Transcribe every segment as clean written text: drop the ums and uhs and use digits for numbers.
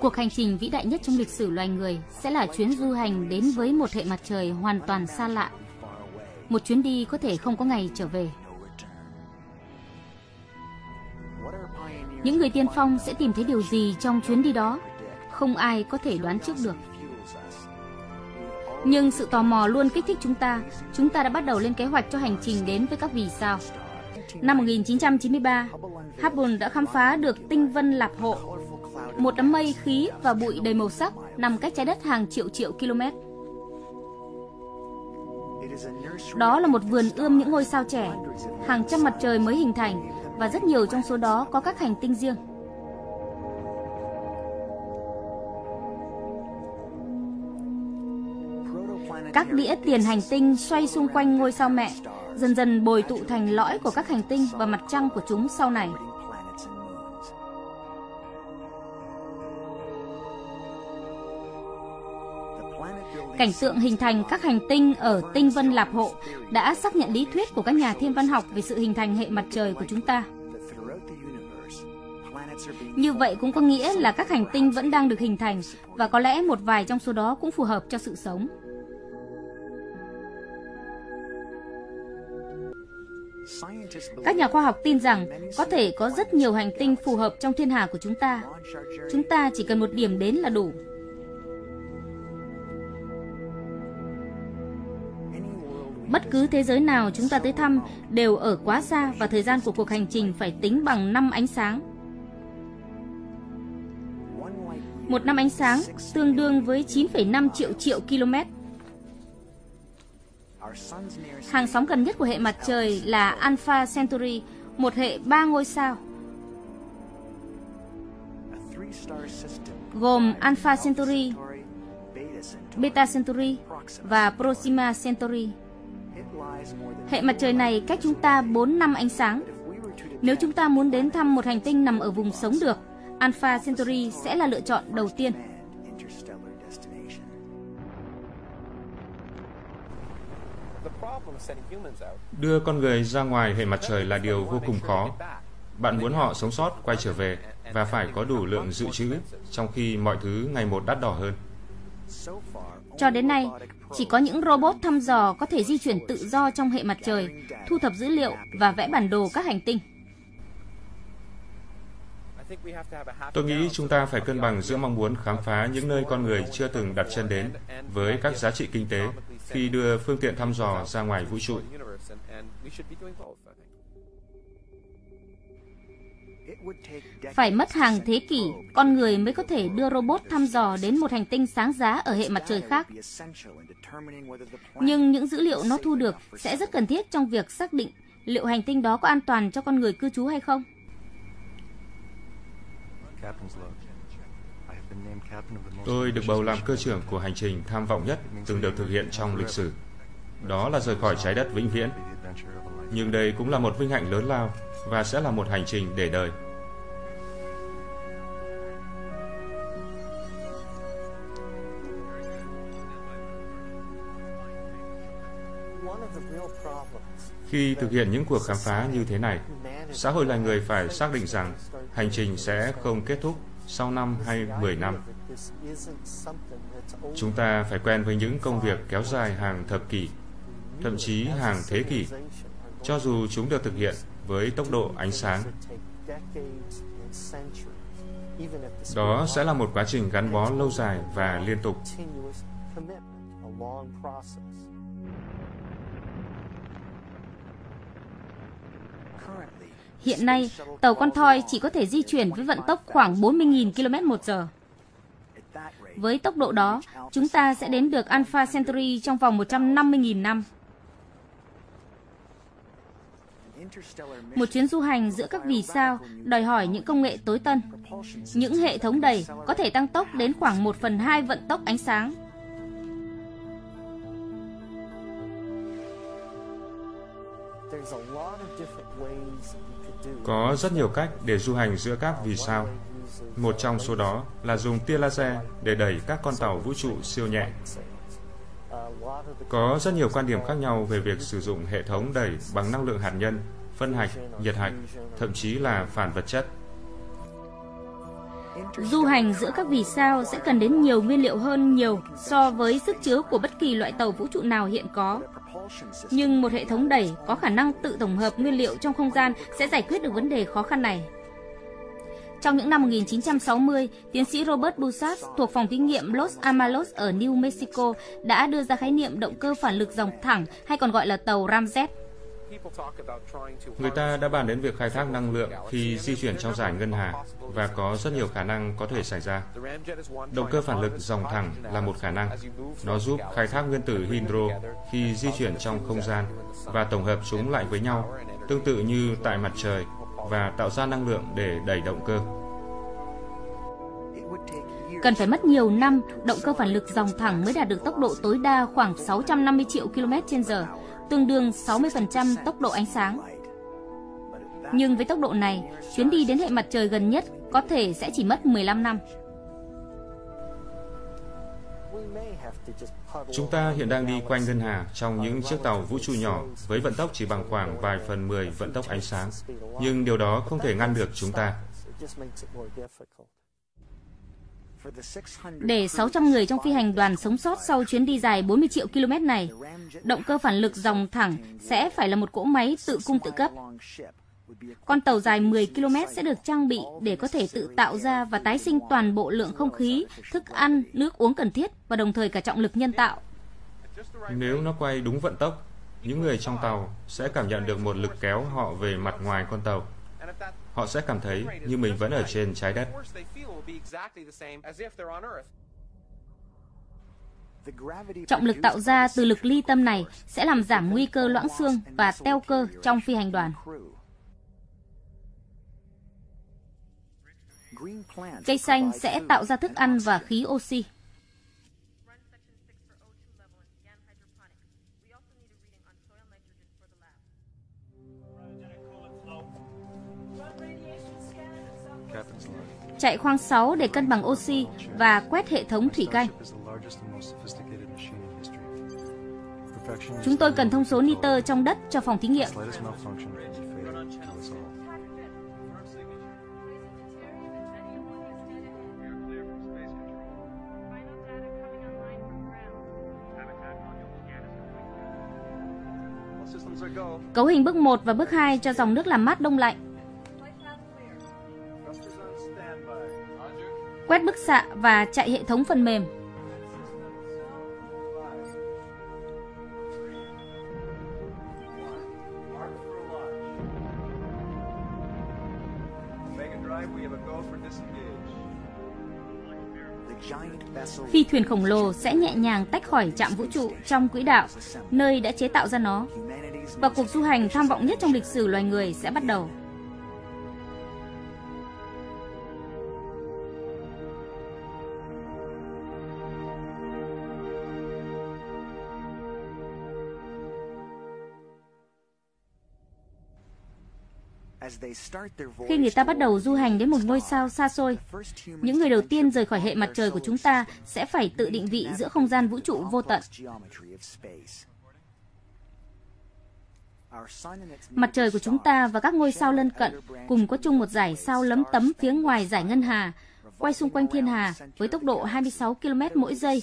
Cuộc hành trình vĩ đại nhất trong lịch sử loài người sẽ là chuyến du hành đến với một hệ mặt trời hoàn toàn xa lạ. Một chuyến đi có thể không có ngày trở về. Những người tiên phong sẽ tìm thấy điều gì trong chuyến đi đó? Không ai có thể đoán trước được. Nhưng sự tò mò luôn kích thích chúng ta. Chúng ta đã bắt đầu lên kế hoạch cho hành trình đến với các vì sao. Năm 1993, Hubble đã khám phá được tinh vân Lạp Hộ, một đám mây khí và bụi đầy màu sắc nằm cách trái đất hàng triệu triệu km. Đó là một vườn ươm những ngôi sao trẻ, hàng trăm mặt trời mới hình thành và rất nhiều trong số đó có các hành tinh riêng. Các đĩa tiền hành tinh xoay xung quanh ngôi sao mẹ, dần dần bồi tụ thành lõi của các hành tinh và mặt trăng của chúng sau này. Cảnh tượng hình thành các hành tinh ở tinh vân Lạp Hộ đã xác nhận lý thuyết của các nhà thiên văn học về sự hình thành hệ mặt trời của chúng ta. Như vậy cũng có nghĩa là các hành tinh vẫn đang được hình thành và có lẽ một vài trong số đó cũng phù hợp cho sự sống. Các nhà khoa học tin rằng có thể có rất nhiều hành tinh phù hợp trong thiên hà của chúng ta. Chúng ta chỉ cần một điểm đến là đủ. Bất cứ thế giới nào chúng ta tới thăm đều ở quá xa và thời gian của cuộc hành trình phải tính bằng năm ánh sáng. Một năm ánh sáng tương đương với 9,5 triệu triệu km. Hàng sóng gần nhất của hệ mặt trời là Alpha Centauri, một hệ 3 ngôi sao. Gồm Alpha Centauri, beta Centauri và proxima Centauri. Hệ mặt trời này cách chúng ta 4 năm ánh sáng. Nếu chúng ta muốn đến thăm một hành tinh nằm ở vùng sống được, Alpha Centauri sẽ là lựa chọn đầu tiên. Đưa con người ra ngoài hệ mặt trời là điều vô cùng khó. Bạn muốn họ sống sót, quay trở về và phải có đủ lượng dự trữ, trong khi mọi thứ ngày một đắt đỏ hơn. Cho đến nay, chỉ có những robot thăm dò có thể di chuyển tự do trong hệ mặt trời, thu thập dữ liệu và vẽ bản đồ các hành tinh. Tôi nghĩ chúng ta phải cân bằng giữa mong muốn khám phá những nơi con người chưa từng đặt chân đến với các giá trị kinh tế khi đưa phương tiện thăm dò ra ngoài vũ trụ. Phải mất hàng thế kỷ, con người mới có thể đưa robot thăm dò đến một hành tinh sáng giá ở hệ mặt trời khác. Nhưng những dữ liệu nó thu được sẽ rất cần thiết trong việc xác định liệu hành tinh đó có an toàn cho con người cư trú hay không. Tôi được bầu làm cơ trưởng của hành trình tham vọng nhất từng được thực hiện trong lịch sử. Đó là rời khỏi trái đất vĩnh viễn. Nhưng đây cũng là một vinh hạnh lớn lao và sẽ là một hành trình để đời. Khi thực hiện những cuộc khám phá như thế này, xã hội loài người phải xác định rằng hành trình sẽ không kết thúc sau 5 hay 10 năm. Chúng ta phải quen với những công việc kéo dài hàng thập kỷ, thậm chí hàng thế kỷ, cho dù chúng được thực hiện với tốc độ ánh sáng. Đó sẽ là một quá trình gắn bó lâu dài và liên tục. Hiện nay, tàu con thoi chỉ có thể di chuyển với vận tốc khoảng 40.000 km/h. Với tốc độ đó, chúng ta sẽ đến được Alpha Centauri trong vòng 150.000 năm. Một chuyến du hành giữa các vì sao đòi hỏi những công nghệ tối tân. Những hệ thống đầy có thể tăng tốc đến khoảng 1/2 vận tốc ánh sáng. Có rất nhiều cách để du hành giữa các vì sao. Một trong số đó là dùng tia laser để đẩy các con tàu vũ trụ siêu nhẹ. Có rất nhiều quan điểm khác nhau về việc sử dụng hệ thống đẩy bằng năng lượng hạt nhân, phân hạch, nhiệt hạch, thậm chí là phản vật chất. Du hành giữa các vì sao sẽ cần đến nhiều nguyên liệu hơn nhiều so với sức chứa của bất kỳ loại tàu vũ trụ nào hiện có. Nhưng một hệ thống đẩy có khả năng tự tổng hợp nguyên liệu trong không gian sẽ giải quyết được vấn đề khó khăn này. Trong những năm 1960, tiến sĩ Robert Bussard thuộc phòng thí nghiệm Los Alamos ở New Mexico đã đưa ra khái niệm động cơ phản lực dòng thẳng hay còn gọi là tàu Ramjet. Người ta đã bàn đến việc khai thác năng lượng khi di chuyển trong dải ngân hà và có rất nhiều khả năng có thể xảy ra. Động cơ phản lực dòng thẳng là một khả năng. Nó giúp khai thác nguyên tử hydro khi di chuyển trong không gian và tổng hợp chúng lại với nhau, tương tự như tại mặt trời, và tạo ra năng lượng để đẩy động cơ. Cần phải mất nhiều năm, động cơ phản lực dòng thẳng mới đạt được tốc độ tối đa khoảng 650 triệu km/h, tương đương 60% tốc độ ánh sáng. Nhưng với tốc độ này, chuyến đi đến hệ mặt trời gần nhất có thể sẽ chỉ mất 15 năm. Chúng ta hiện đang đi quanh ngân hà trong những chiếc tàu vũ trụ nhỏ với vận tốc chỉ bằng khoảng vài phần 10 vận tốc ánh sáng, nhưng điều đó không thể ngăn được chúng ta. Để 600 người trong phi hành đoàn sống sót sau chuyến đi dài 40 triệu km này, động cơ phản lực dòng thẳng sẽ phải là một cỗ máy tự cung tự cấp. Con tàu dài 10 km sẽ được trang bị để có thể tự tạo ra và tái sinh toàn bộ lượng không khí, thức ăn, nước uống cần thiết và đồng thời cả trọng lực nhân tạo. Nếu nó quay đúng vận tốc, những người trong tàu sẽ cảm nhận được một lực kéo họ về mặt ngoài con tàu. Họ sẽ cảm thấy như mình vẫn ở trên trái đất. Trọng lực tạo ra từ lực ly tâm này sẽ làm giảm nguy cơ loãng xương và teo cơ trong phi hành đoàn. Cây xanh sẽ tạo ra thức ăn và khí oxy. Chạy khoang 6 để cân bằng oxy và quét hệ thống thủy canh. Chúng tôi cần thông số nitơ trong đất cho phòng thí nghiệm. Cấu hình bước 1 và bước 2 cho dòng nước làm mát đông lạnh. Quét bức xạ và chạy hệ thống phần mềm. Phi thuyền khổng lồ sẽ nhẹ nhàng tách khỏi trạm vũ trụ trong quỹ đạo, nơi đã chế tạo ra nó. Và cuộc du hành tham vọng nhất trong lịch sử loài người sẽ bắt đầu. Khi người ta bắt đầu du hành đến một ngôi sao xa xôi, những người đầu tiên rời khỏi hệ mặt trời của chúng ta sẽ phải tự định vị giữa không gian vũ trụ vô tận. Mặt trời của chúng ta và các ngôi sao lân cận cùng có chung một dải sao lấm tấm phía ngoài dải ngân hà, quay xung quanh thiên hà với tốc độ 26 km mỗi giây.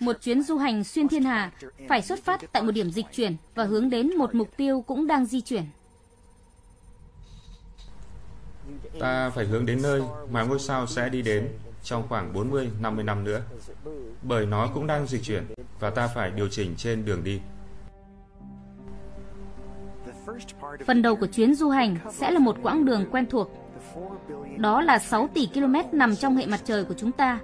Một chuyến du hành xuyên thiên hà phải xuất phát tại một điểm dịch chuyển và hướng đến một mục tiêu cũng đang di chuyển. Ta phải hướng đến nơi mà ngôi sao sẽ đi đến trong khoảng 40-50 năm nữa, bởi nó cũng đang dịch chuyển và ta phải điều chỉnh trên đường đi. Phần đầu của chuyến du hành sẽ là một quãng đường quen thuộc. Đó là 6 tỷ km nằm trong hệ mặt trời của chúng ta,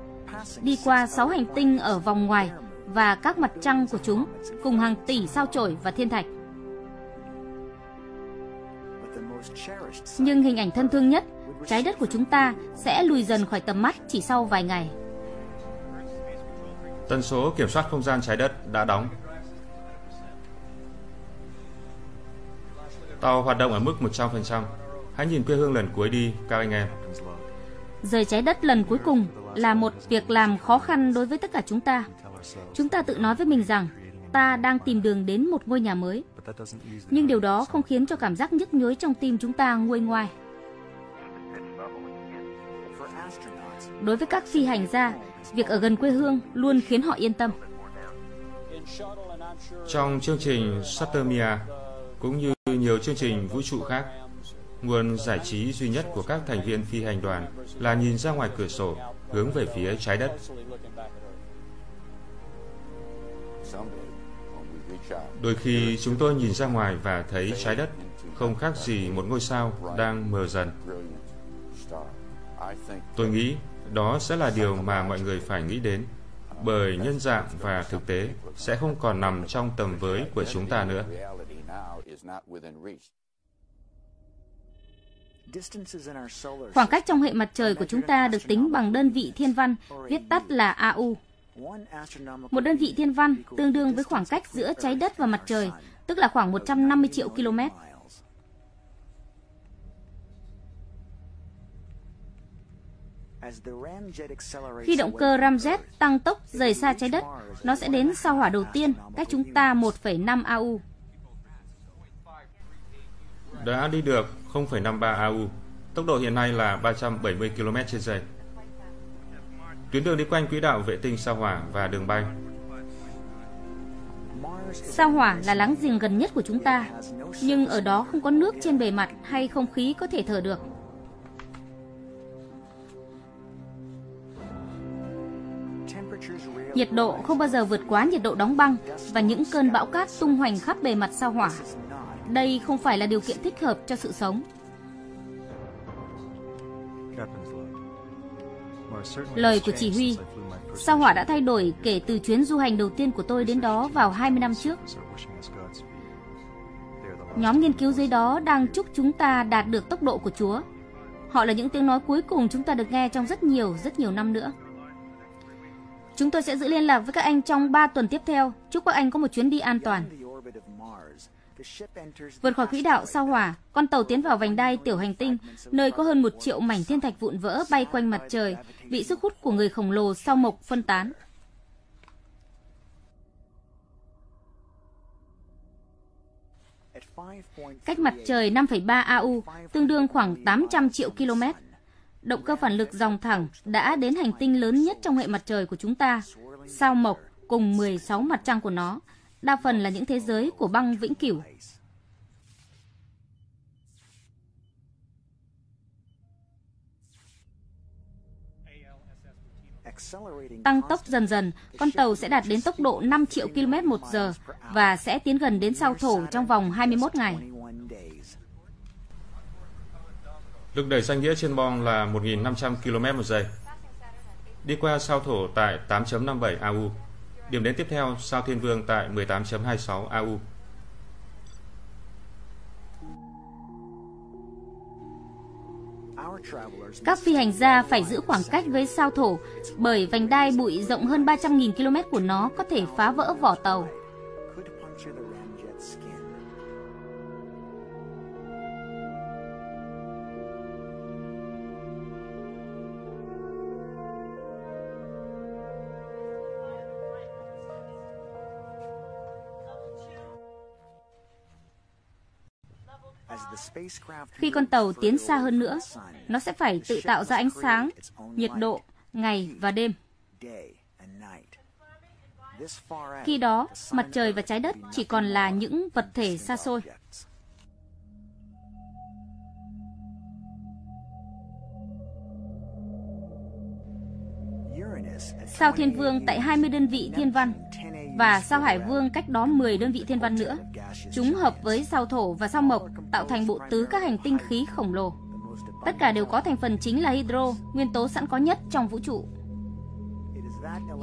đi qua 6 hành tinh ở vòng ngoài và các mặt trăng của chúng, cùng hàng tỷ sao chổi và thiên thạch. Nhưng hình ảnh thân thương nhất, trái đất của chúng ta sẽ lùi dần khỏi tầm mắt chỉ sau vài ngày. Tần số kiểm soát không gian trái đất đã đóng. Tàu hoạt động ở mức 100%. Hãy nhìn quê hương lần cuối đi, các anh em. Rời trái đất lần cuối cùng là một việc làm khó khăn đối với tất cả chúng ta. Chúng ta tự nói với mình rằng ta đang tìm đường đến một ngôi nhà mới. Nhưng điều đó không khiến cho cảm giác nhức nhối trong tim chúng ta nguôi ngoai. Đối với các phi hành gia, việc ở gần quê hương luôn khiến họ yên tâm. Trong chương trình Saturnia, cũng như nhiều chương trình vũ trụ khác, nguồn giải trí duy nhất của các thành viên phi hành đoàn là nhìn ra ngoài cửa sổ, hướng về phía trái đất. Đôi khi chúng tôi nhìn ra ngoài và thấy trái đất không khác gì một ngôi sao đang mờ dần. Tôi nghĩ đó sẽ là điều mà mọi người phải nghĩ đến, bởi nhân dạng và thực tế sẽ không còn nằm trong tầm với của chúng ta nữa. Khoảng cách trong hệ mặt trời của chúng ta được tính bằng đơn vị thiên văn, viết tắt là AU. Một đơn vị thiên văn tương đương với khoảng cách giữa trái đất và mặt trời, tức là khoảng 150 triệu km. Khi động cơ Ramjet tăng tốc rời xa trái đất, nó sẽ đến sao Hỏa đầu tiên, cách chúng ta 1,5 AU. Đã đi được 0,53 AU, tốc độ hiện nay là 370 km/giây. Tuyến đường đi quanh quỹ đạo vệ tinh sao Hỏa và đường bay. Sao Hỏa là láng giềng gần nhất của chúng ta, nhưng ở đó không có nước trên bề mặt hay không khí có thể thở được. Nhiệt độ không bao giờ vượt quá nhiệt độ đóng băng và những cơn bão cát tung hoành khắp bề mặt sao Hỏa. Đây không phải là điều kiện thích hợp cho sự sống. Lời của chỉ huy, sao Hỏa đã thay đổi kể từ chuyến du hành đầu tiên của tôi đến đó vào 20 năm trước. Nhóm nghiên cứu dưới đó đang chúc chúng ta đạt được tốc độ của Chúa. Họ là những tiếng nói cuối cùng chúng ta được nghe trong rất nhiều năm nữa. Chúng tôi sẽ giữ liên lạc với các anh trong 3 tuần tiếp theo. Chúc các anh có một chuyến đi an toàn. Vượt khỏi quỹ đạo sao Hỏa, con tàu tiến vào vành đai tiểu hành tinh, nơi có hơn 1 triệu mảnh thiên thạch vụn vỡ bay quanh mặt trời, bị sức hút của người khổng lồ sao Mộc phân tán. Cách mặt trời 5,3 AU, tương đương khoảng 800 triệu km. Động cơ phản lực dòng thẳng đã đến hành tinh lớn nhất trong hệ mặt trời của chúng ta, sao Mộc cùng 16 mặt trăng của nó, đa phần là những thế giới của băng vĩnh cửu. Tăng tốc dần dần, con tàu sẽ đạt đến tốc độ 5 triệu km/h và sẽ tiến gần đến sao Thổ trong vòng 21 ngày. Lực đẩy danh nghĩa trên bong là 1.500 km/h. Đi qua sao Thổ tại 8.57 AU. Điểm đến tiếp theo sao Thiên Vương tại 18.26 AU. Các phi hành gia phải giữ khoảng cách với sao Thổ bởi vành đai bụi rộng hơn 300.000 km của nó có thể phá vỡ vỏ tàu. Khi con tàu tiến xa hơn nữa, nó sẽ phải tự tạo ra ánh sáng, nhiệt độ, ngày và đêm. Khi đó, mặt trời và trái đất chỉ còn là những vật thể xa xôi. Sao Thiên Vương tại 20 đơn vị thiên văn và sao Hải Vương cách đó 10 đơn vị thiên văn nữa. Chúng hợp với sao Thổ và sao Mộc tạo thành bộ tứ các hành tinh khí khổng lồ. Tất cả đều có thành phần chính là hydro, nguyên tố sẵn có nhất trong vũ trụ.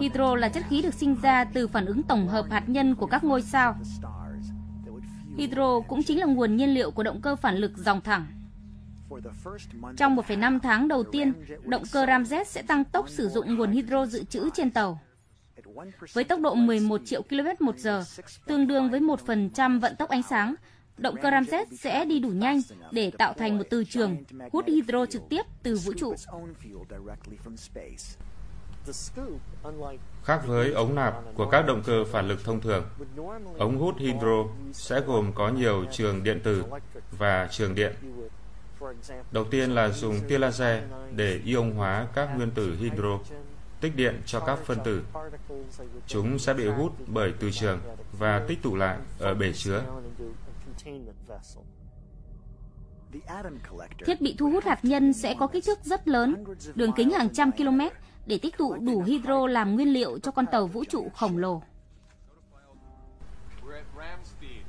Hydro là chất khí được sinh ra từ phản ứng tổng hợp hạt nhân của các ngôi sao. Hydro cũng chính là nguồn nhiên liệu của động cơ phản lực dòng thẳng. Trong 1,5 tháng đầu tiên, động cơ Ramjet sẽ tăng tốc sử dụng nguồn hydro dự trữ trên tàu. Với tốc độ 11 triệu km/h, tương đương với 1% vận tốc ánh sáng, động cơ Ramjet sẽ đi đủ nhanh để tạo thành một từ trường hút hydro trực tiếp từ vũ trụ. Khác với ống nạp của các động cơ phản lực thông thường, ống hút hydro sẽ gồm có nhiều trường điện tử và trường điện. Đầu tiên là dùng tia laser để ion hóa các nguyên tử hydro, tích điện cho các phân tử. Chúng sẽ bị hút bởi từ trường và tích tụ lại ở bể chứa. Thiết bị thu hút hạt nhân sẽ có kích thước rất lớn, đường kính hàng trăm km để tích tụ đủ hydro làm nguyên liệu cho con tàu vũ trụ khổng lồ.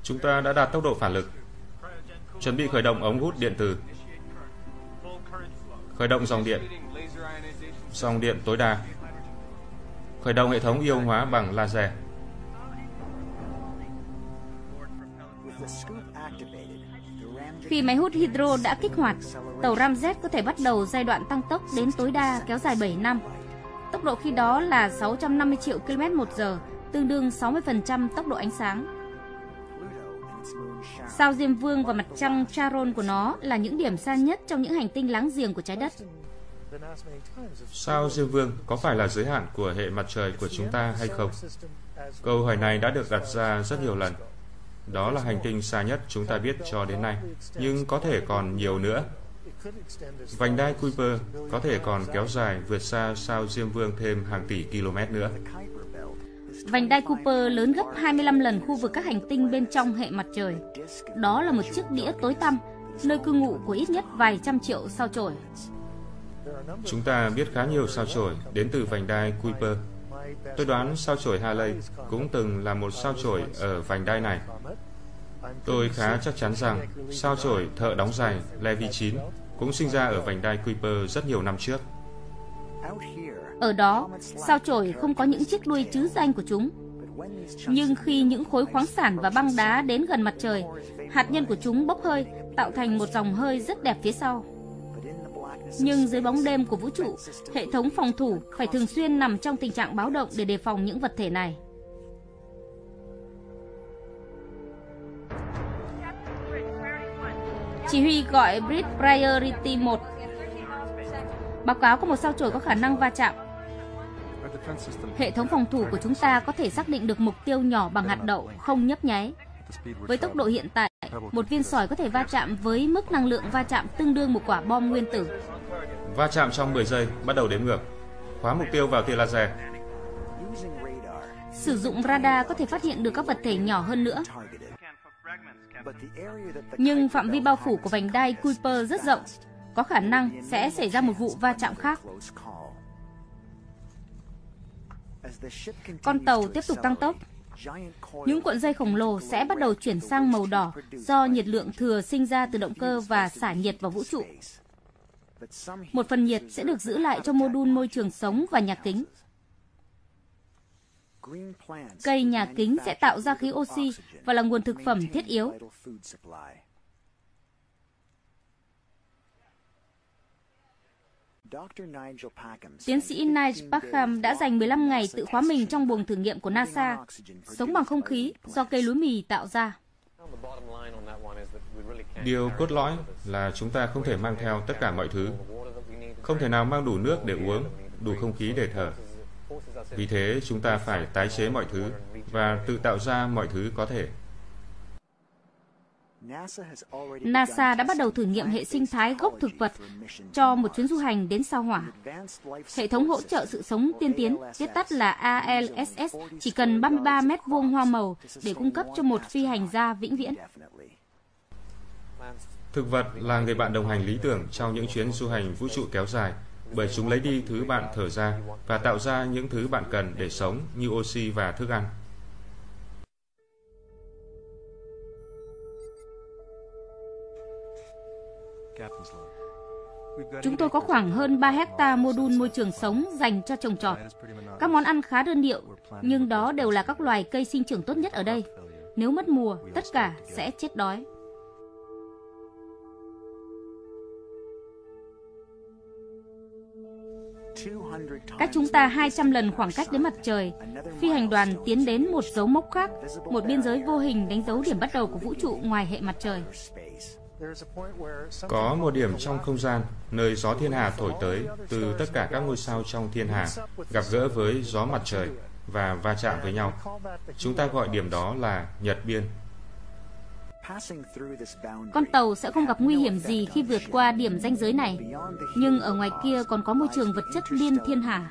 Chúng ta đã đạt tốc độ phản lực. Chuẩn bị khởi động ống hút điện từ. Khởi động dòng điện. Dòng điện tối đa. Khởi động hệ thống ion hóa bằng laser. Khi máy hút hydro đã kích hoạt, tàu Ramjet có thể bắt đầu giai đoạn tăng tốc đến tối đa kéo dài 7 năm. Tốc độ khi đó là 650 triệu km/h, tương đương 60% tốc độ ánh sáng. Sao Diêm Vương và mặt trăng Charon của nó là những điểm xa nhất trong những hành tinh láng giềng của trái đất. Sao Diêm Vương có phải là giới hạn của hệ mặt trời của chúng ta hay không? Câu hỏi này đã được đặt ra rất nhiều lần. Đó là hành tinh xa nhất chúng ta biết cho đến nay, nhưng có thể còn nhiều nữa. Vành đai Kuiper có thể còn kéo dài vượt xa sao Diêm Vương thêm hàng tỷ km nữa. Vành đai Kuiper lớn gấp 25 lần khu vực các hành tinh bên trong hệ mặt trời. Đó là một chiếc đĩa tối tăm, nơi cư ngụ của ít nhất vài trăm triệu sao chổi. Chúng ta biết khá nhiều sao chổi đến từ vành đai Kuiper. Tôi đoán sao chổi Halley cũng từng là một sao chổi ở vành đai này. Tôi khá chắc chắn rằng sao chổi thợ đóng giày Levi-9 cũng sinh ra ở vành đai Kuiper rất nhiều năm trước. Ở đó, sao chổi không có những chiếc đuôi chứ danh của chúng. Nhưng khi những khối khoáng sản và băng đá đến gần mặt trời, hạt nhân của chúng bốc hơi, tạo thành một dòng hơi rất đẹp phía sau. Nhưng dưới bóng đêm của vũ trụ, hệ thống phòng thủ phải thường xuyên nằm trong tình trạng báo động để đề phòng những vật thể này. Chỉ huy gọi Bridge Priority 1. Báo cáo có một sao chổi có khả năng va chạm. Hệ thống phòng thủ của chúng ta có thể xác định được mục tiêu nhỏ bằng hạt đậu, không nhấp nháy. Với tốc độ hiện tại, một viên sỏi có thể va chạm với mức năng lượng va chạm tương đương một quả bom nguyên tử. Va chạm trong 10 giây, bắt đầu đếm ngược. Khóa mục tiêu vào tia laser. Sử dụng radar có thể phát hiện được các vật thể nhỏ hơn nữa. Nhưng phạm vi bao phủ của vành đai Kuiper rất rộng, có khả năng sẽ xảy ra một vụ va chạm khác. Con tàu tiếp tục tăng tốc. Những cuộn dây khổng lồ sẽ bắt đầu chuyển sang màu đỏ do nhiệt lượng thừa sinh ra từ động cơ và xả nhiệt vào vũ trụ. Một phần nhiệt sẽ được giữ lại cho mô đun môi trường sống và nhà kính. Cây nhà kính sẽ tạo ra khí oxy và là nguồn thực phẩm thiết yếu. Tiến sĩ Nigel Packham đã dành 15 ngày tự khóa mình trong buồng thử nghiệm của NASA, sống bằng không khí do cây lúa mì tạo ra. Điều cốt lõi là chúng ta không thể mang theo tất cả mọi thứ, không thể nào mang đủ nước để uống, đủ không khí để thở. Vì thế chúng ta phải tái chế mọi thứ và tự tạo ra mọi thứ có thể. NASA đã bắt đầu thử nghiệm hệ sinh thái gốc thực vật cho một chuyến du hành đến sao Hỏa. Hệ thống hỗ trợ sự sống tiên tiến, viết tắt là ALSS, chỉ cần 33 m2 hoa màu để cung cấp cho một phi hành gia vĩnh viễn. Thực vật là người bạn đồng hành lý tưởng trong những chuyến du hành vũ trụ kéo dài, bởi chúng lấy đi thứ bạn thở ra và tạo ra những thứ bạn cần để sống như oxy và thức ăn. Chúng tôi có khoảng hơn 3 hecta mô đun môi trường sống dành cho trồng trọt. Các món ăn khá đơn điệu, nhưng đó đều là các loài cây sinh trưởng tốt nhất ở đây. Nếu mất mùa, tất cả sẽ chết đói. Cách chúng ta 200 lần khoảng cách đến mặt trời, phi hành đoàn tiến đến một dấu mốc khác, một biên giới vô hình đánh dấu điểm bắt đầu của vũ trụ ngoài hệ mặt trời. Có một điểm trong không gian nơi gió thiên hà thổi tới từ tất cả các ngôi sao trong thiên hà gặp gỡ với gió mặt trời và va chạm với nhau. Chúng ta gọi điểm đó là nhật biên. Con tàu sẽ không gặp nguy hiểm gì khi vượt qua điểm ranh giới này, nhưng ở ngoài kia còn có môi trường vật chất liên thiên hà.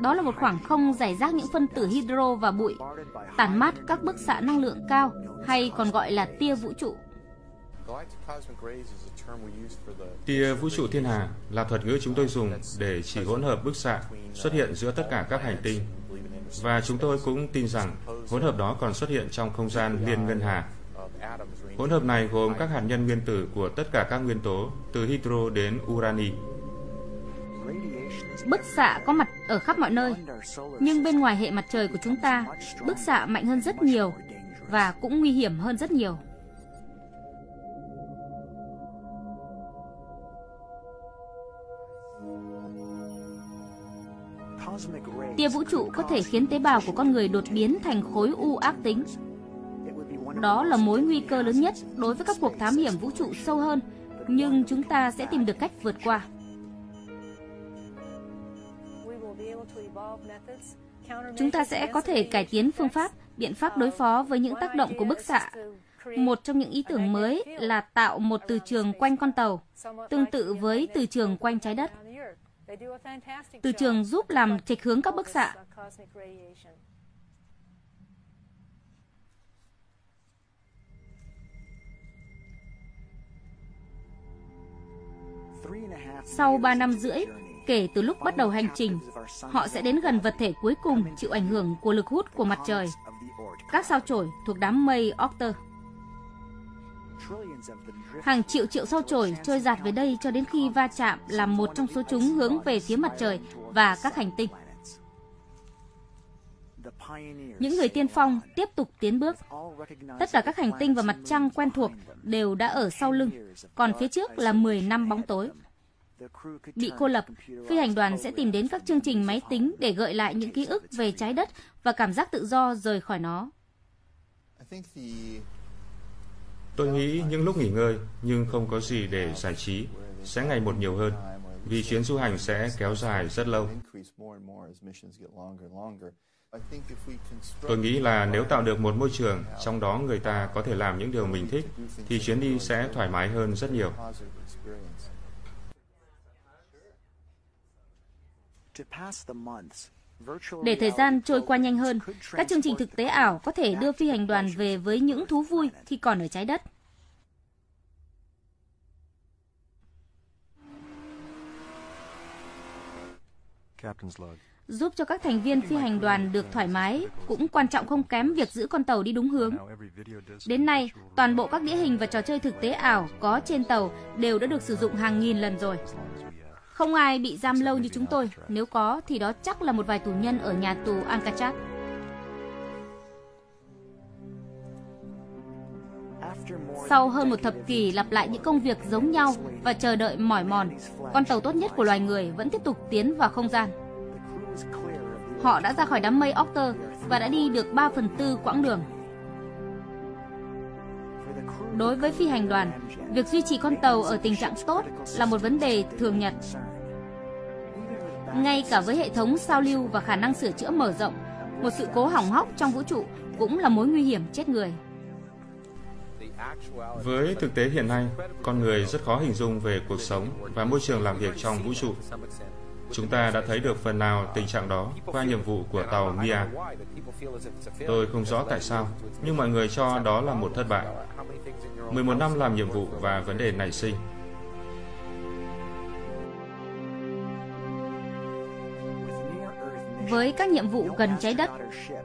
Đó là một khoảng không rải rác những phân tử hydro và bụi, tản mát các bức xạ năng lượng cao, hay còn gọi là tia vũ trụ. Tia vũ trụ thiên hà là thuật ngữ chúng tôi dùng để chỉ hỗn hợp bức xạ xuất hiện giữa tất cả các hành tinh. Và chúng tôi cũng tin rằng hỗn hợp đó còn xuất hiện trong không gian liên ngân hà. Hỗn hợp này gồm các hạt nhân nguyên tử của tất cả các nguyên tố, từ hydro đến urani. Bức xạ có mặt ở khắp mọi nơi, nhưng bên ngoài hệ mặt trời của chúng ta, bức xạ mạnh hơn rất nhiều và cũng nguy hiểm hơn rất nhiều. Tia vũ trụ có thể khiến tế bào của con người đột biến thành khối u ác tính. Đó là mối nguy cơ lớn nhất đối với các cuộc thám hiểm vũ trụ sâu hơn, nhưng chúng ta sẽ tìm được cách vượt qua. Chúng ta sẽ có thể cải tiến phương pháp, biện pháp đối phó với những tác động của bức xạ. Một trong những ý tưởng mới là tạo một từ trường quanh con tàu, tương tự với từ trường quanh trái đất. Từ trường giúp làm trệch hướng các bức xạ. Sau 3 năm rưỡi, kể từ lúc bắt đầu hành trình, họ sẽ đến gần vật thể cuối cùng chịu ảnh hưởng của lực hút của mặt trời, các sao chổi thuộc đám mây Oort. Hàng triệu triệu sao chổi trôi dạt về đây cho đến khi va chạm làm một trong số chúng hướng về phía mặt trời và các hành tinh. Những người tiên phong tiếp tục tiến bước. Tất cả các hành tinh và mặt trăng quen thuộc đều đã ở sau lưng, còn phía trước là 10 năm bóng tối. Bị cô lập, phi hành đoàn sẽ tìm đến các chương trình máy tính để gợi lại những ký ức về trái đất và cảm giác tự do rời khỏi nó. Tôi nghĩ những lúc nghỉ ngơi nhưng không có gì để giải trí sẽ ngày một nhiều hơn, vì chuyến du hành sẽ kéo dài rất lâu. Tôi nghĩ là nếu tạo được một môi trường trong đó người ta có thể làm những điều mình thích, thì chuyến đi sẽ thoải mái hơn rất nhiều. Để thời gian trôi qua nhanh hơn, các chương trình thực tế ảo có thể đưa phi hành đoàn về với những thú vui khi còn ở trái đất. Giúp cho các thành viên phi hành đoàn được thoải mái cũng quan trọng không kém việc giữ con tàu đi đúng hướng. Đến nay, toàn bộ các đĩa hình và trò chơi thực tế ảo có trên tàu đều đã được sử dụng hàng nghìn lần rồi. Không ai bị giam lâu như chúng tôi, nếu có thì đó chắc là một vài tù nhân ở nhà tù Alcatraz. Sau hơn một thập kỷ lặp lại những công việc giống nhau và chờ đợi mỏi mòn, con tàu tốt nhất của loài người vẫn tiếp tục tiến vào không gian. Họ đã ra khỏi đám mây Oort và đã đi được 3/4 quãng đường. Đối với phi hành đoàn, việc duy trì con tàu ở tình trạng tốt là một vấn đề thường nhật. Ngay cả với hệ thống sao lưu và khả năng sửa chữa mở rộng, một sự cố hỏng hóc trong vũ trụ cũng là mối nguy hiểm chết người. Với thực tế hiện nay, con người rất khó hình dung về cuộc sống và môi trường làm việc trong vũ trụ. Chúng ta đã thấy được phần nào tình trạng đó qua nhiệm vụ của tàu Mir. Tôi không rõ tại sao, nhưng mọi người cho đó là một thất bại. 11 năm làm nhiệm vụ và vấn đề nảy sinh. Với các nhiệm vụ gần trái đất,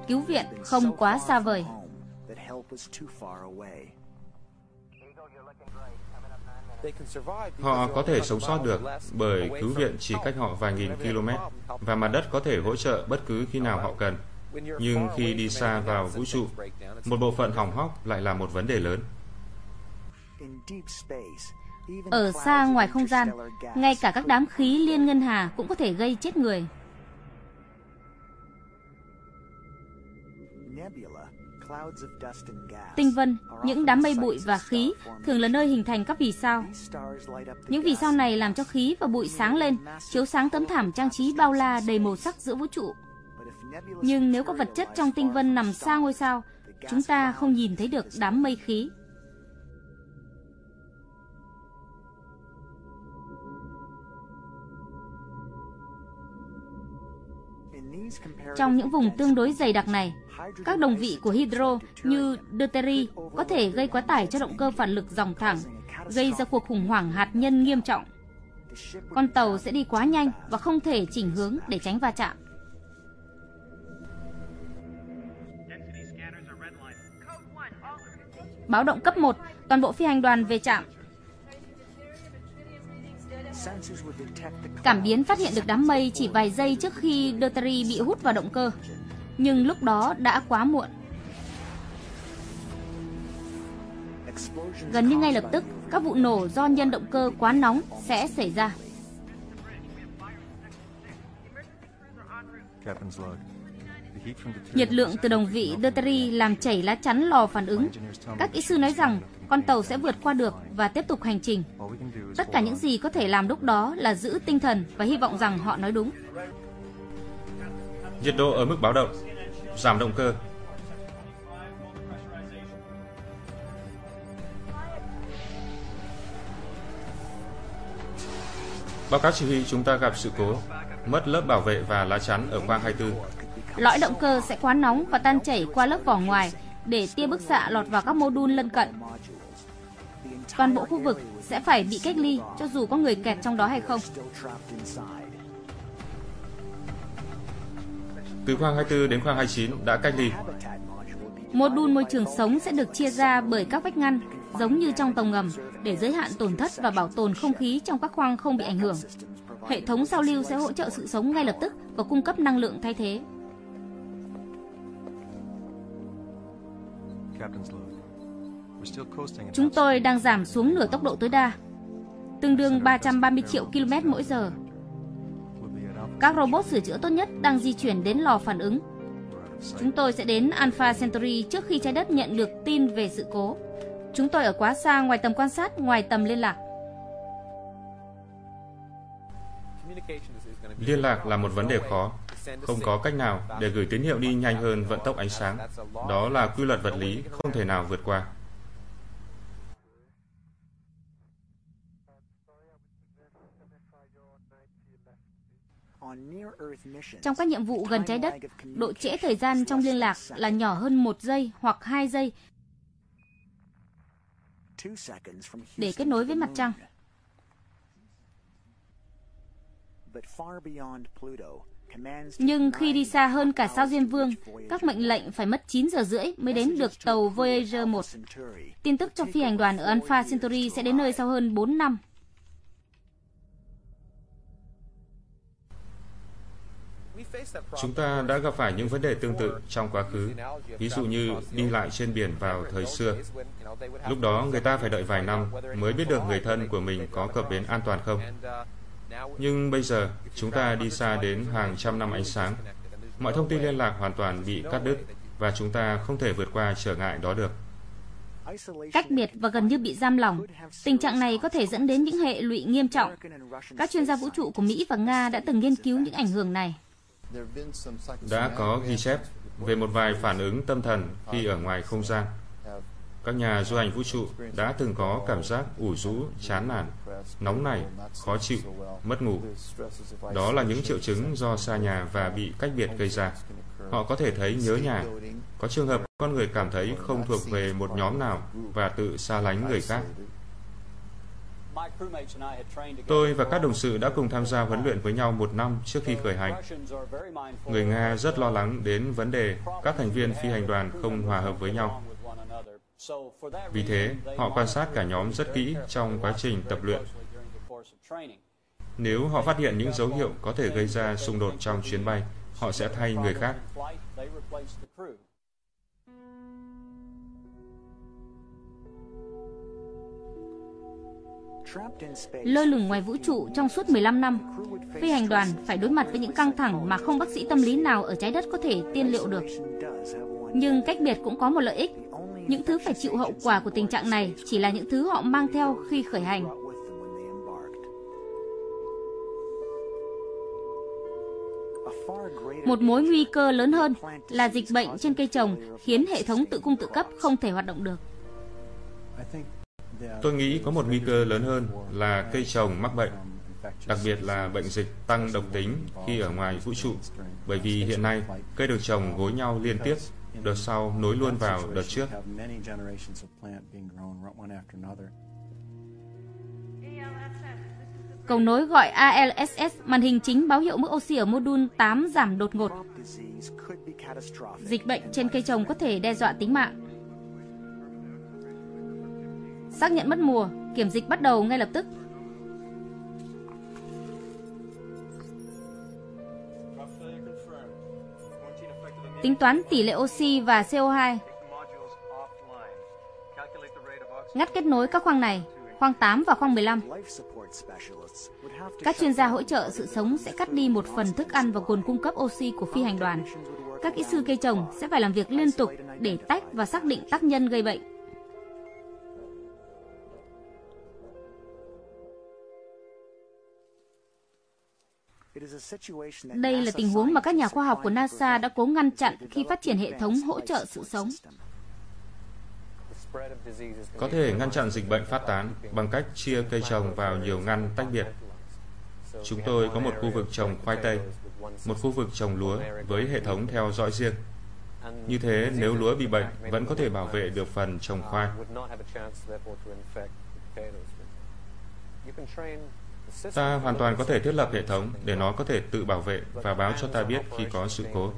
cứu viện không quá xa vời. Họ có thể sống sót được bởi cứu viện chỉ cách họ vài nghìn km và mặt đất có thể hỗ trợ bất cứ khi nào họ cần. Nhưng khi đi xa vào vũ trụ, một bộ phận hỏng hóc lại là một vấn đề lớn. Ở xa ngoài không gian, ngay cả các đám khí liên ngân hà cũng có thể gây chết người. Tinh vân, những đám mây bụi và khí thường là nơi hình thành các vì sao. Những vì sao này làm cho khí và bụi sáng lên, chiếu sáng tấm thảm trang trí bao la đầy màu sắc giữa vũ trụ. Nhưng nếu các vật chất trong tinh vân nằm xa ngôi sao, chúng ta không nhìn thấy được đám mây khí. Trong những vùng tương đối dày đặc này, các đồng vị của hydro như Deuteri có thể gây quá tải cho động cơ phản lực dòng thẳng, gây ra cuộc khủng hoảng hạt nhân nghiêm trọng. Con tàu sẽ đi quá nhanh và không thể chỉnh hướng để tránh va chạm. Báo động cấp 1, toàn bộ phi hành đoàn về trạm. Cảm biến phát hiện được đám mây chỉ vài giây trước khi Deuteri bị hút vào động cơ, nhưng lúc đó đã quá muộn. Gần như ngay lập tức, các vụ nổ do nhân động cơ quá nóng sẽ xảy ra. Nhiệt lượng từ đồng vị Deuteri làm chảy lá chắn lò phản ứng. Các kỹ sư nói rằng con tàu sẽ vượt qua được và tiếp tục hành trình. Tất cả những gì có thể làm lúc đó là giữ tinh thần và hy vọng rằng họ nói đúng. Nhiệt độ ở mức báo động, giảm động cơ. Báo cáo chỉ huy, chúng ta gặp sự cố, mất lớp bảo vệ và lá chắn ở khoang 24. Lõi động cơ sẽ quá nóng và tan chảy qua lớp vỏ ngoài để tia bức xạ lọt vào các mô đun lân cận. Toàn bộ khu vực sẽ phải bị cách ly cho dù có người kẹt trong đó hay không. Từ khoang 24 đến khoang 29 đã cách ly. Mô đun môi trường sống sẽ được chia ra bởi các vách ngăn, giống như trong tàu ngầm, để giới hạn tổn thất và bảo tồn không khí trong các khoang không bị ảnh hưởng. Hệ thống sao lưu sẽ hỗ trợ sự sống ngay lập tức và cung cấp năng lượng thay thế. Chúng tôi đang giảm xuống nửa tốc độ tối đa, tương đương 330 triệu km mỗi giờ. Các robot sửa chữa tốt nhất đang di chuyển đến lò phản ứng. Chúng tôi sẽ đến Alpha Centauri trước khi trái đất nhận được tin về sự cố. Chúng tôi ở quá xa, ngoài tầm quan sát, ngoài tầm liên lạc. Liên lạc là một vấn đề khó. Không có cách nào để gửi tín hiệu đi nhanh hơn vận tốc ánh sáng. Đó là quy luật vật lý không thể nào vượt qua. Trong các nhiệm vụ gần trái đất, độ trễ thời gian trong liên lạc là nhỏ hơn 1 giây hoặc 2 giây để kết nối với mặt trăng. Nhưng khi đi xa hơn cả sao Diêm Vương, các mệnh lệnh phải mất 9 giờ rưỡi mới đến được tàu Voyager 1. Tin tức trong phi hành đoàn ở Alpha Centauri sẽ đến nơi sau hơn 4 năm. Chúng ta đã gặp phải những vấn đề tương tự trong quá khứ, ví dụ như đi lại trên biển vào thời xưa. Lúc đó người ta phải đợi vài năm mới biết được người thân của mình có cập bến an toàn không. Nhưng bây giờ, chúng ta đi xa đến hàng trăm năm ánh sáng. Mọi thông tin liên lạc hoàn toàn bị cắt đứt và chúng ta không thể vượt qua trở ngại đó được. Cách biệt và gần như bị giam lỏng, tình trạng này có thể dẫn đến những hệ lụy nghiêm trọng. Các chuyên gia vũ trụ của Mỹ và Nga đã từng nghiên cứu những ảnh hưởng này. Đã có ghi chép về một vài phản ứng tâm thần khi ở ngoài không gian. Các nhà du hành vũ trụ đã từng có cảm giác ủ rũ, chán nản, nóng nảy, khó chịu, mất ngủ. Đó là những triệu chứng do xa nhà và bị cách biệt gây ra. Họ có thể thấy nhớ nhà. Có trường hợp con người cảm thấy không thuộc về một nhóm nào và tự xa lánh người khác. Tôi và các đồng sự đã cùng tham gia huấn luyện với nhau một năm trước khi khởi hành. Người Nga rất lo lắng đến vấn đề các thành viên phi hành đoàn không hòa hợp với nhau. Vì thế, họ quan sát cả nhóm rất kỹ trong quá trình tập luyện. Nếu họ phát hiện những dấu hiệu có thể gây ra xung đột trong chuyến bay, họ sẽ thay người khác. Lơ lửng ngoài vũ trụ trong suốt 15 năm, phi hành đoàn phải đối mặt với những căng thẳng mà không bác sĩ tâm lý nào ở trái đất có thể tiên liệu được. Nhưng cách biệt cũng có một lợi ích. Những thứ phải chịu hậu quả của tình trạng này chỉ là những thứ họ mang theo khi khởi hành. Một mối nguy cơ lớn hơn là dịch bệnh trên cây trồng khiến hệ thống tự cung tự cấp không thể hoạt động được. Tôi nghĩ có một nguy cơ lớn hơn là cây trồng mắc bệnh, đặc biệt là bệnh dịch tăng độc tính khi ở ngoài vũ trụ, bởi vì hiện nay cây được trồng gối nhau liên tiếp, đợt sau nối luôn vào đợt trước. Cầu nối gọi ALSS, màn hình chính báo hiệu mức oxy ở module 8 giảm đột ngột. Dịch bệnh trên cây trồng có thể đe dọa tính mạng. Xác nhận mất mùa, kiểm dịch bắt đầu ngay lập tức. Tính toán tỷ lệ oxy và CO2. Ngắt kết nối các khoang này, khoang 8 và khoang 15. Các chuyên gia hỗ trợ sự sống sẽ cắt đi một phần thức ăn và nguồn cung cấp oxy của phi hành đoàn. Các kỹ sư cây trồng sẽ phải làm việc liên tục để tách và xác định tác nhân gây bệnh. Đây là tình huống mà các nhà khoa học của NASA đã cố ngăn chặn khi phát triển hệ thống hỗ trợ sự sống. Có thể ngăn chặn dịch bệnh phát tán bằng cách chia cây trồng vào nhiều ngăn tách biệt. Chúng tôi có một khu vực trồng khoai tây, một khu vực trồng lúa với hệ thống theo dõi riêng. Như thế, nếu lúa bị bệnh, vẫn có thể bảo vệ được phần trồng khoai. Ta hoàn toàn có thể thiết lập hệ thống để nó có thể tự bảo vệ và báo cho ta biết khi có sự cố.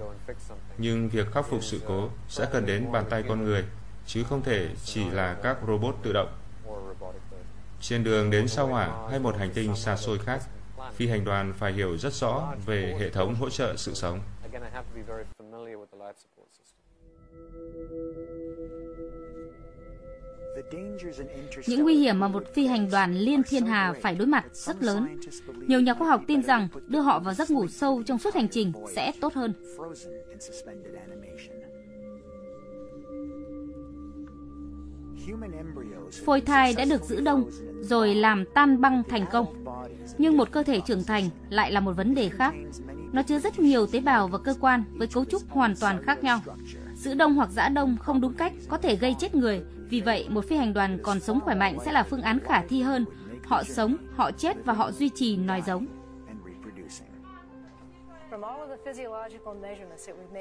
Nhưng việc khắc phục sự cố sẽ cần đến bàn tay con người, chứ không thể chỉ là các robot tự động. Trên đường đến sao Hỏa hay một hành tinh xa xôi khác, phi hành đoàn phải hiểu rất rõ về hệ thống hỗ trợ sự sống. Những nguy hiểm mà một phi hành đoàn liên thiên hà phải đối mặt rất lớn. Nhiều nhà khoa học tin rằng đưa họ vào giấc ngủ sâu trong suốt hành trình sẽ tốt hơn. Phôi thai đã được giữ đông rồi làm tan băng thành công. Nhưng một cơ thể trưởng thành lại là một vấn đề khác. Nó chứa rất nhiều tế bào và cơ quan với cấu trúc hoàn toàn khác nhau. Giữ đông hoặc giã đông không đúng cách có thể gây chết người. Vì vậy, một phi hành đoàn còn sống khỏe mạnh sẽ là phương án khả thi hơn. Họ sống, họ chết và họ duy trì nòi giống.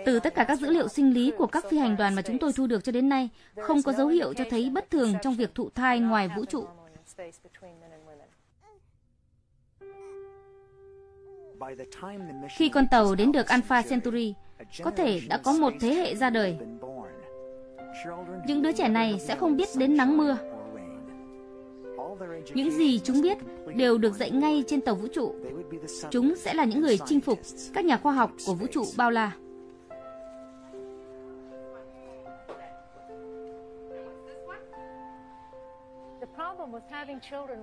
Từ tất cả các dữ liệu sinh lý của các phi hành đoàn mà chúng tôi thu được cho đến nay, không có dấu hiệu cho thấy bất thường trong việc thụ thai ngoài vũ trụ. Khi con tàu đến được Alpha Centauri, có thể đã có một thế hệ ra đời. Những đứa trẻ này sẽ không biết đến nắng mưa. Những gì chúng biết đều được dạy ngay trên tàu vũ trụ. Chúng sẽ là những người chinh phục, các nhà khoa học của vũ trụ bao la.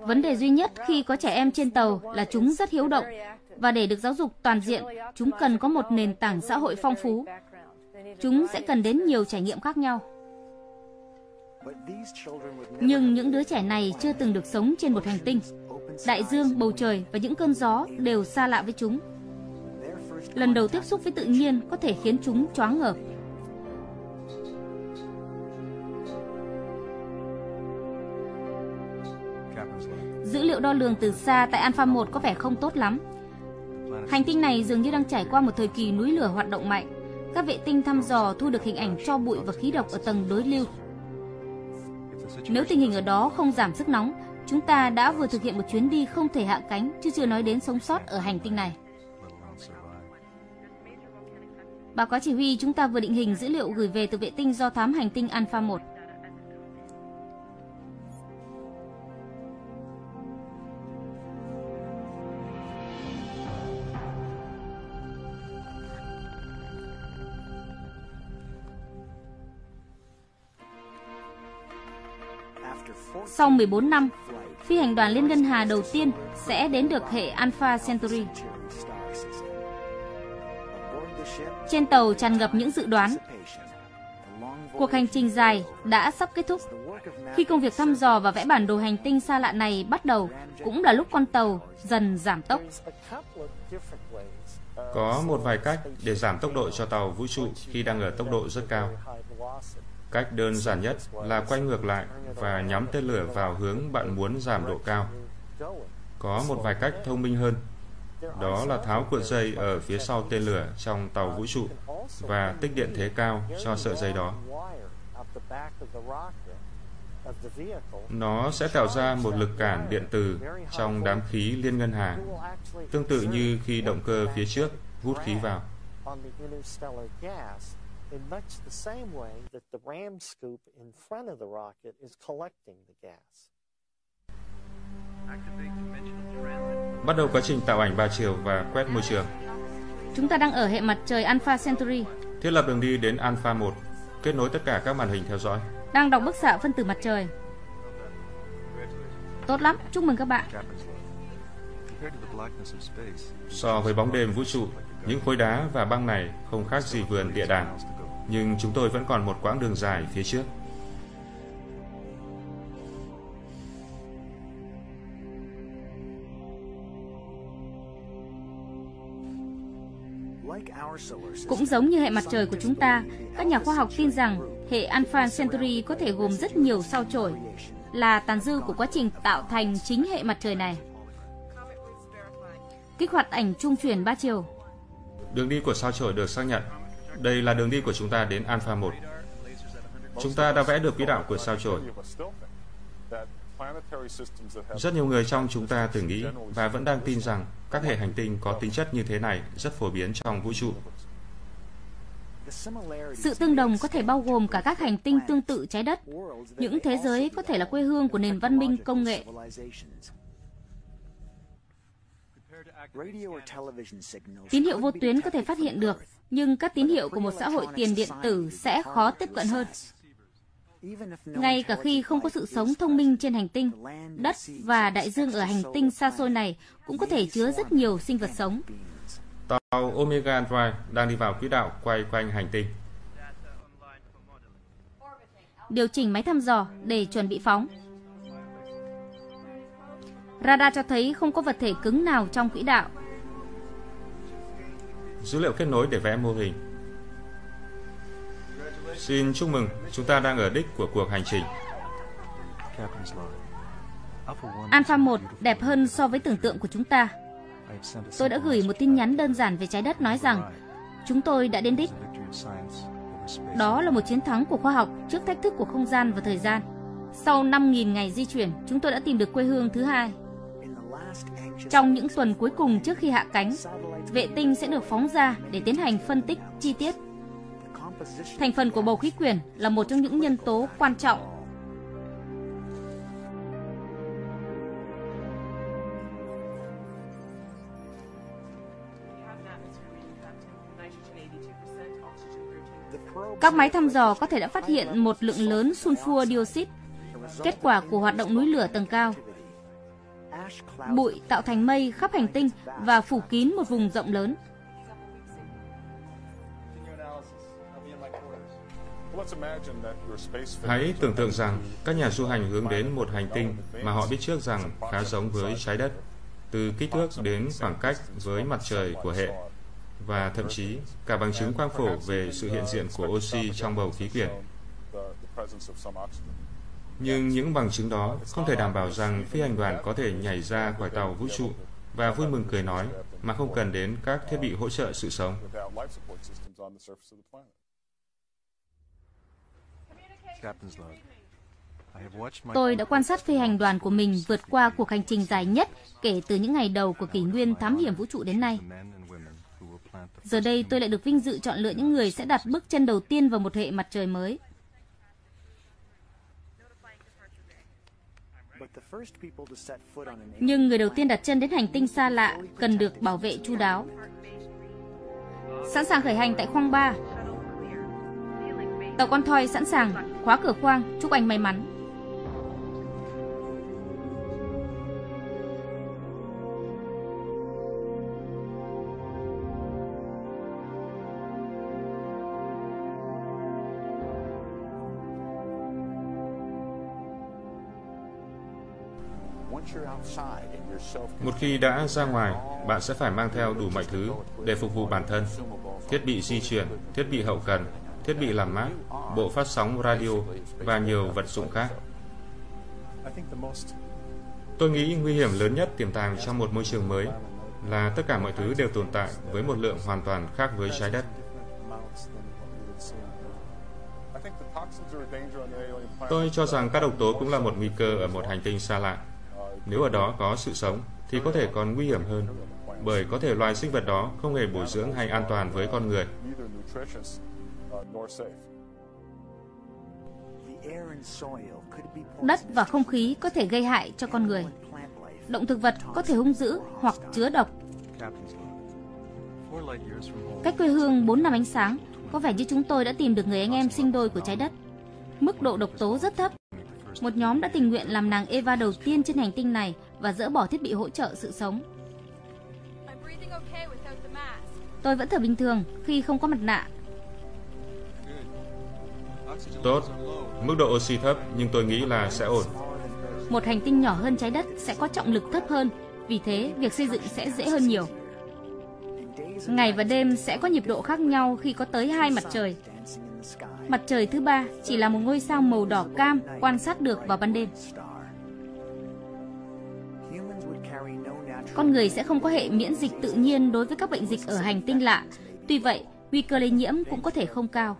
Vấn đề duy nhất khi có trẻ em trên tàu là chúng rất hiếu động. Và để được giáo dục toàn diện, chúng cần có một nền tảng xã hội phong phú. Chúng sẽ cần đến nhiều trải nghiệm khác nhau. Nhưng những đứa trẻ này chưa từng được sống trên một hành tinh. Đại dương, bầu trời và những cơn gió đều xa lạ với chúng. Lần đầu tiếp xúc với tự nhiên có thể khiến chúng choáng ngợp. Dữ liệu đo lường từ xa tại Alpha 1 có vẻ không tốt lắm. Hành tinh này dường như đang trải qua một thời kỳ núi lửa hoạt động mạnh. Các vệ tinh thăm dò thu được hình ảnh tro bụi và khí độc ở tầng đối lưu. Nếu tình hình ở đó không giảm sức nóng, chúng ta đã vừa thực hiện một chuyến đi không thể hạ cánh, chứ chưa nói đến sống sót ở hành tinh này. Báo cáo chỉ huy chúng ta vừa định hình dữ liệu gửi về từ vệ tinh do thám hành tinh Alpha 1. Sau 14 năm, phi hành đoàn liên ngân hà đầu tiên sẽ đến được hệ Alpha Centauri. Trên tàu tràn ngập những dự đoán. Cuộc hành trình dài đã sắp kết thúc. Khi công việc thăm dò và vẽ bản đồ hành tinh xa lạ này bắt đầu, cũng là lúc con tàu dần giảm tốc. Có một vài cách để giảm tốc độ cho tàu vũ trụ khi đang ở tốc độ rất cao. Cách đơn giản nhất là quay ngược lại và nhắm tên lửa vào hướng bạn muốn giảm độ cao. Có một vài cách thông minh hơn, đó là tháo cuộn dây ở phía sau tên lửa trong tàu vũ trụ và tích điện thế cao cho sợi dây đó. Nó sẽ tạo ra một lực cản điện từ trong đám khí liên ngân hà, tương tự như khi động cơ phía trước hút khí vào. Bắt đầu quá trình tạo ảnh ba chiều và quét môi trường. Chúng ta đang ở hệ mặt trời Alpha Centauri. Thiết lập đường đi đến Alpha 1, kết nối tất cả các màn hình theo dõi. Đang đọc bức xạ phân tử mặt trời. Tốt lắm, chúc mừng các bạn. So với bóng đêm vũ trụ, những khối đá và băng này không khác gì vườn địa đàng, nhưng chúng tôi vẫn còn một quãng đường dài phía trước. Cũng giống như hệ mặt trời của chúng ta, các nhà khoa học tin rằng hệ Alpha Centauri có thể gồm rất nhiều sao chổi, là tàn dư của quá trình tạo thành chính hệ mặt trời này. Kích hoạt ảnh trung chuyển ba chiều. Đường đi của sao chổi được xác nhận. Đây là đường đi của chúng ta đến Alpha 1. Chúng ta đã vẽ được quỹ đạo của sao chổi. Rất nhiều người trong chúng ta từng nghĩ và vẫn đang tin rằng các hệ hành tinh có tính chất như thế này rất phổ biến trong vũ trụ. Sự tương đồng có thể bao gồm cả các hành tinh tương tự trái đất, những thế giới có thể là quê hương của nền văn minh công nghệ. Tín hiệu vô tuyến có thể phát hiện được, nhưng các tín hiệu của một xã hội tiền điện tử sẽ khó tiếp cận hơn. Ngay cả khi không có sự sống thông minh trên hành tinh, đất và đại dương ở hành tinh xa xôi này cũng có thể chứa rất nhiều sinh vật sống. Tàu Omega Drive đang đi vào quỹ đạo quay quanh hành tinh. Điều chỉnh máy thăm dò để chuẩn bị phóng. Radar cho thấy không có vật thể cứng nào trong quỹ đạo. Dữ liệu kết nối để vẽ mô hình. Xin chúc mừng, chúng ta đang ở đích của cuộc hành trình. Alpha 1 đẹp hơn so với tưởng tượng của chúng ta. Tôi đã gửi một tin nhắn đơn giản về trái đất nói rằng chúng tôi đã đến đích. Đó là một chiến thắng của khoa học trước thách thức của không gian và thời gian. Sau 5.000 ngày di chuyển, chúng tôi đã tìm được quê hương thứ hai. Trong những tuần cuối cùng trước khi hạ cánh, vệ tinh sẽ được phóng ra để tiến hành phân tích chi tiết. Thành phần của bầu khí quyển là một trong những nhân tố quan trọng. Các máy thăm dò có thể đã phát hiện một lượng lớn sunfua dioxide, kết quả của hoạt động núi lửa tầng cao. Bụi tạo thành mây khắp hành tinh và phủ kín một vùng rộng lớn. Hãy tưởng tượng rằng các nhà du hành hướng đến một hành tinh mà họ biết trước rằng khá giống với trái đất, từ kích thước đến khoảng cách với mặt trời của hệ, và thậm chí cả bằng chứng quang phổ về sự hiện diện của oxy trong bầu khí quyển. Nhưng những bằng chứng đó không thể đảm bảo rằng phi hành đoàn có thể nhảy ra khỏi tàu vũ trụ và vui mừng cười nói mà không cần đến các thiết bị hỗ trợ sự sống. Tôi đã quan sát phi hành đoàn của mình vượt qua cuộc hành trình dài nhất kể từ những ngày đầu của kỷ nguyên thám hiểm vũ trụ đến nay. Giờ đây tôi lại được vinh dự chọn lựa những người sẽ đặt bước chân đầu tiên vào một hệ mặt trời mới. Nhưng người đầu tiên đặt chân đến hành tinh xa lạ cần được bảo vệ chu đáo. Sẵn sàng khởi hành tại khoang 3. Tàu con thoi sẵn sàng, khóa cửa khoang, chúc anh may mắn. Một khi đã ra ngoài, bạn sẽ phải mang theo đủ mọi thứ để phục vụ bản thân: thiết bị di chuyển, thiết bị hậu cần, thiết bị làm mát, bộ phát sóng radio và nhiều vật dụng khác. Tôi nghĩ nguy hiểm lớn nhất tiềm tàng trong một môi trường mới là tất cả mọi thứ đều tồn tại với một lượng hoàn toàn khác với trái đất. Tôi cho rằng các độc tố cũng là một nguy cơ ở một hành tinh xa lạ. Nếu ở đó có sự sống thì có thể còn nguy hiểm hơn, bởi có thể loài sinh vật đó không hề bổ dưỡng hay an toàn với con người. Đất và không khí có thể gây hại cho con người. Động thực vật có thể hung dữ hoặc chứa độc. Cách quê hương 4 năm ánh sáng, có vẻ như chúng tôi đã tìm được người anh em sinh đôi của trái đất. Mức độ độc tố rất thấp. Một nhóm đã tình nguyện làm nàng Eva đầu tiên trên hành tinh này và dỡ bỏ thiết bị hỗ trợ sự sống. Tôi vẫn thở bình thường khi không có mặt nạ. Tốt, mức độ oxy thấp nhưng tôi nghĩ là sẽ ổn. Một hành tinh nhỏ hơn trái đất sẽ có trọng lực thấp hơn, vì thế việc xây dựng sẽ dễ hơn nhiều. Ngày và đêm sẽ có nhịp độ khác nhau khi có tới 2 mặt trời. Mặt trời thứ 3 chỉ là một ngôi sao màu đỏ cam quan sát được vào ban đêm. Con người sẽ không có hệ miễn dịch tự nhiên đối với các bệnh dịch ở hành tinh lạ, tuy vậy nguy cơ lây nhiễm cũng có thể không cao.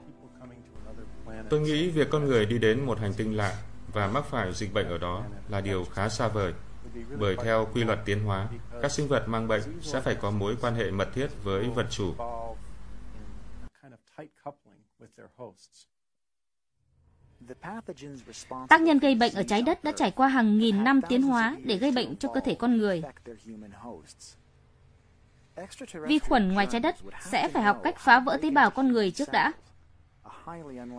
Tôi nghĩ việc con người đi đến một hành tinh lạ và mắc phải dịch bệnh ở đó là điều khá xa vời, bởi theo quy luật tiến hóa, các sinh vật mang bệnh sẽ phải có mối quan hệ mật thiết với vật chủ. Tác nhân gây bệnh ở trái đất đã trải qua hàng nghìn năm tiến hóa để gây bệnh cho cơ thể con người. Vi khuẩn ngoài trái đất sẽ phải học cách phá vỡ tế bào con người trước đã.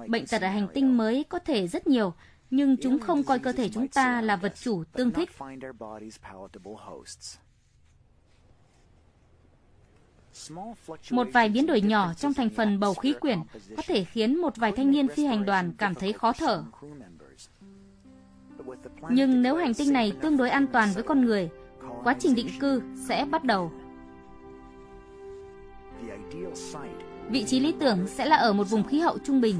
Bệnh tật ở hành tinh mới có thể rất nhiều, nhưng chúng không coi cơ thể chúng ta là vật chủ tương thích. Một vài biến đổi nhỏ trong thành phần bầu khí quyển có thể khiến một vài thanh niên phi hành đoàn cảm thấy khó thở. Nhưng nếu hành tinh này tương đối an toàn với con người, quá trình định cư sẽ bắt đầu. Vị trí lý tưởng sẽ là ở một vùng khí hậu trung bình,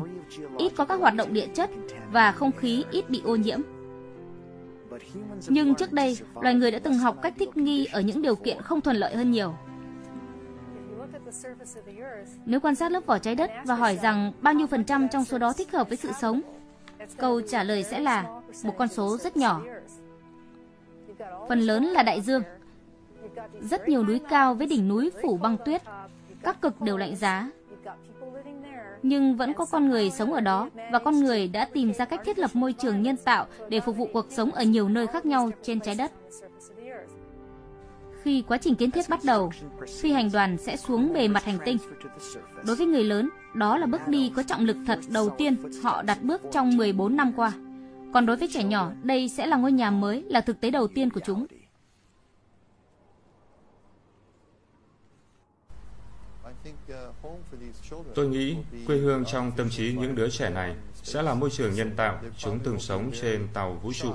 ít có các hoạt động địa chất và không khí ít bị ô nhiễm. Nhưng trước đây, loài người đã từng học cách thích nghi ở những điều kiện không thuận lợi hơn nhiều. Nếu quan sát lớp vỏ trái đất và hỏi rằng bao nhiêu % trong số đó thích hợp với sự sống, câu trả lời sẽ là một con số rất nhỏ. Phần lớn là đại dương, rất nhiều núi cao với đỉnh núi phủ băng tuyết. Các cực đều lạnh giá, nhưng vẫn có con người sống ở đó, và con người đã tìm ra cách thiết lập môi trường nhân tạo để phục vụ cuộc sống ở nhiều nơi khác nhau trên trái đất. Khi quá trình kiến thiết bắt đầu, phi hành đoàn sẽ xuống bề mặt hành tinh. Đối với người lớn, đó là bước đi có trọng lực thật đầu tiên họ đặt bước trong 14 năm qua. Còn đối với trẻ nhỏ, đây sẽ là ngôi nhà mới, là thực tế đầu tiên của chúng. Tôi nghĩ quê hương trong tâm trí những đứa trẻ này sẽ là môi trường nhân tạo chúng từng sống trên tàu vũ trụ.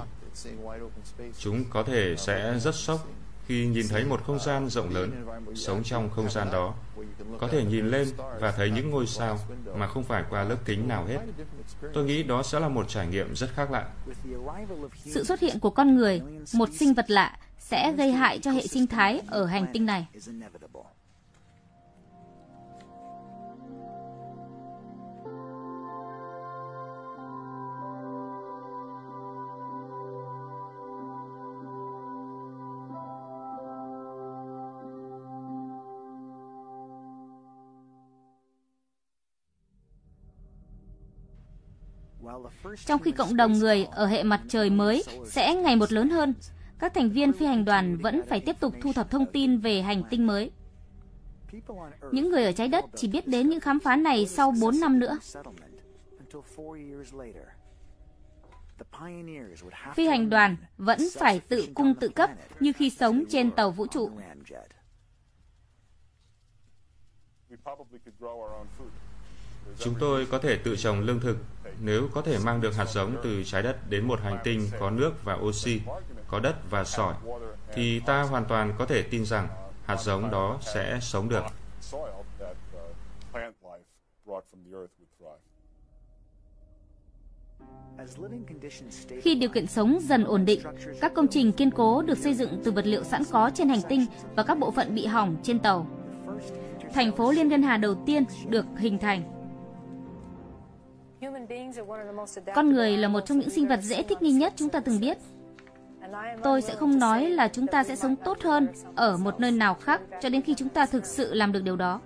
Chúng có thể sẽ rất sốc khi nhìn thấy một không gian rộng lớn, sống trong không gian đó, có thể nhìn lên và thấy những ngôi sao mà không phải qua lớp kính nào hết. Tôi nghĩ đó sẽ là một trải nghiệm rất khác lạ. Sự xuất hiện của con người, một sinh vật lạ, sẽ gây hại cho hệ sinh thái ở hành tinh này. Trong khi cộng đồng người ở hệ mặt trời mới sẽ ngày một lớn hơn, các thành viên phi hành đoàn vẫn phải tiếp tục thu thập thông tin về hành tinh mới. Những người ở trái đất chỉ biết đến những khám phá này sau 4 năm nữa. Phi hành đoàn vẫn phải tự cung tự cấp như khi sống trên tàu vũ trụ. Chúng tôi có thể tự trồng lương thực nếu có thể mang được hạt giống từ trái đất đến một hành tinh có nước và oxy, có đất và sỏi, thì ta hoàn toàn có thể tin rằng hạt giống đó sẽ sống được. Khi điều kiện sống dần ổn định, các công trình kiên cố được xây dựng từ vật liệu sẵn có trên hành tinh và các bộ phận bị hỏng trên tàu. Thành phố Liên Ngân Hà đầu tiên được hình thành. Con người là một trong những sinh vật dễ thích nghi nhất chúng ta từng biết. Tôi sẽ không nói là chúng ta sẽ sống tốt hơn ở một nơi nào khác cho đến khi chúng ta thực sự làm được điều đó.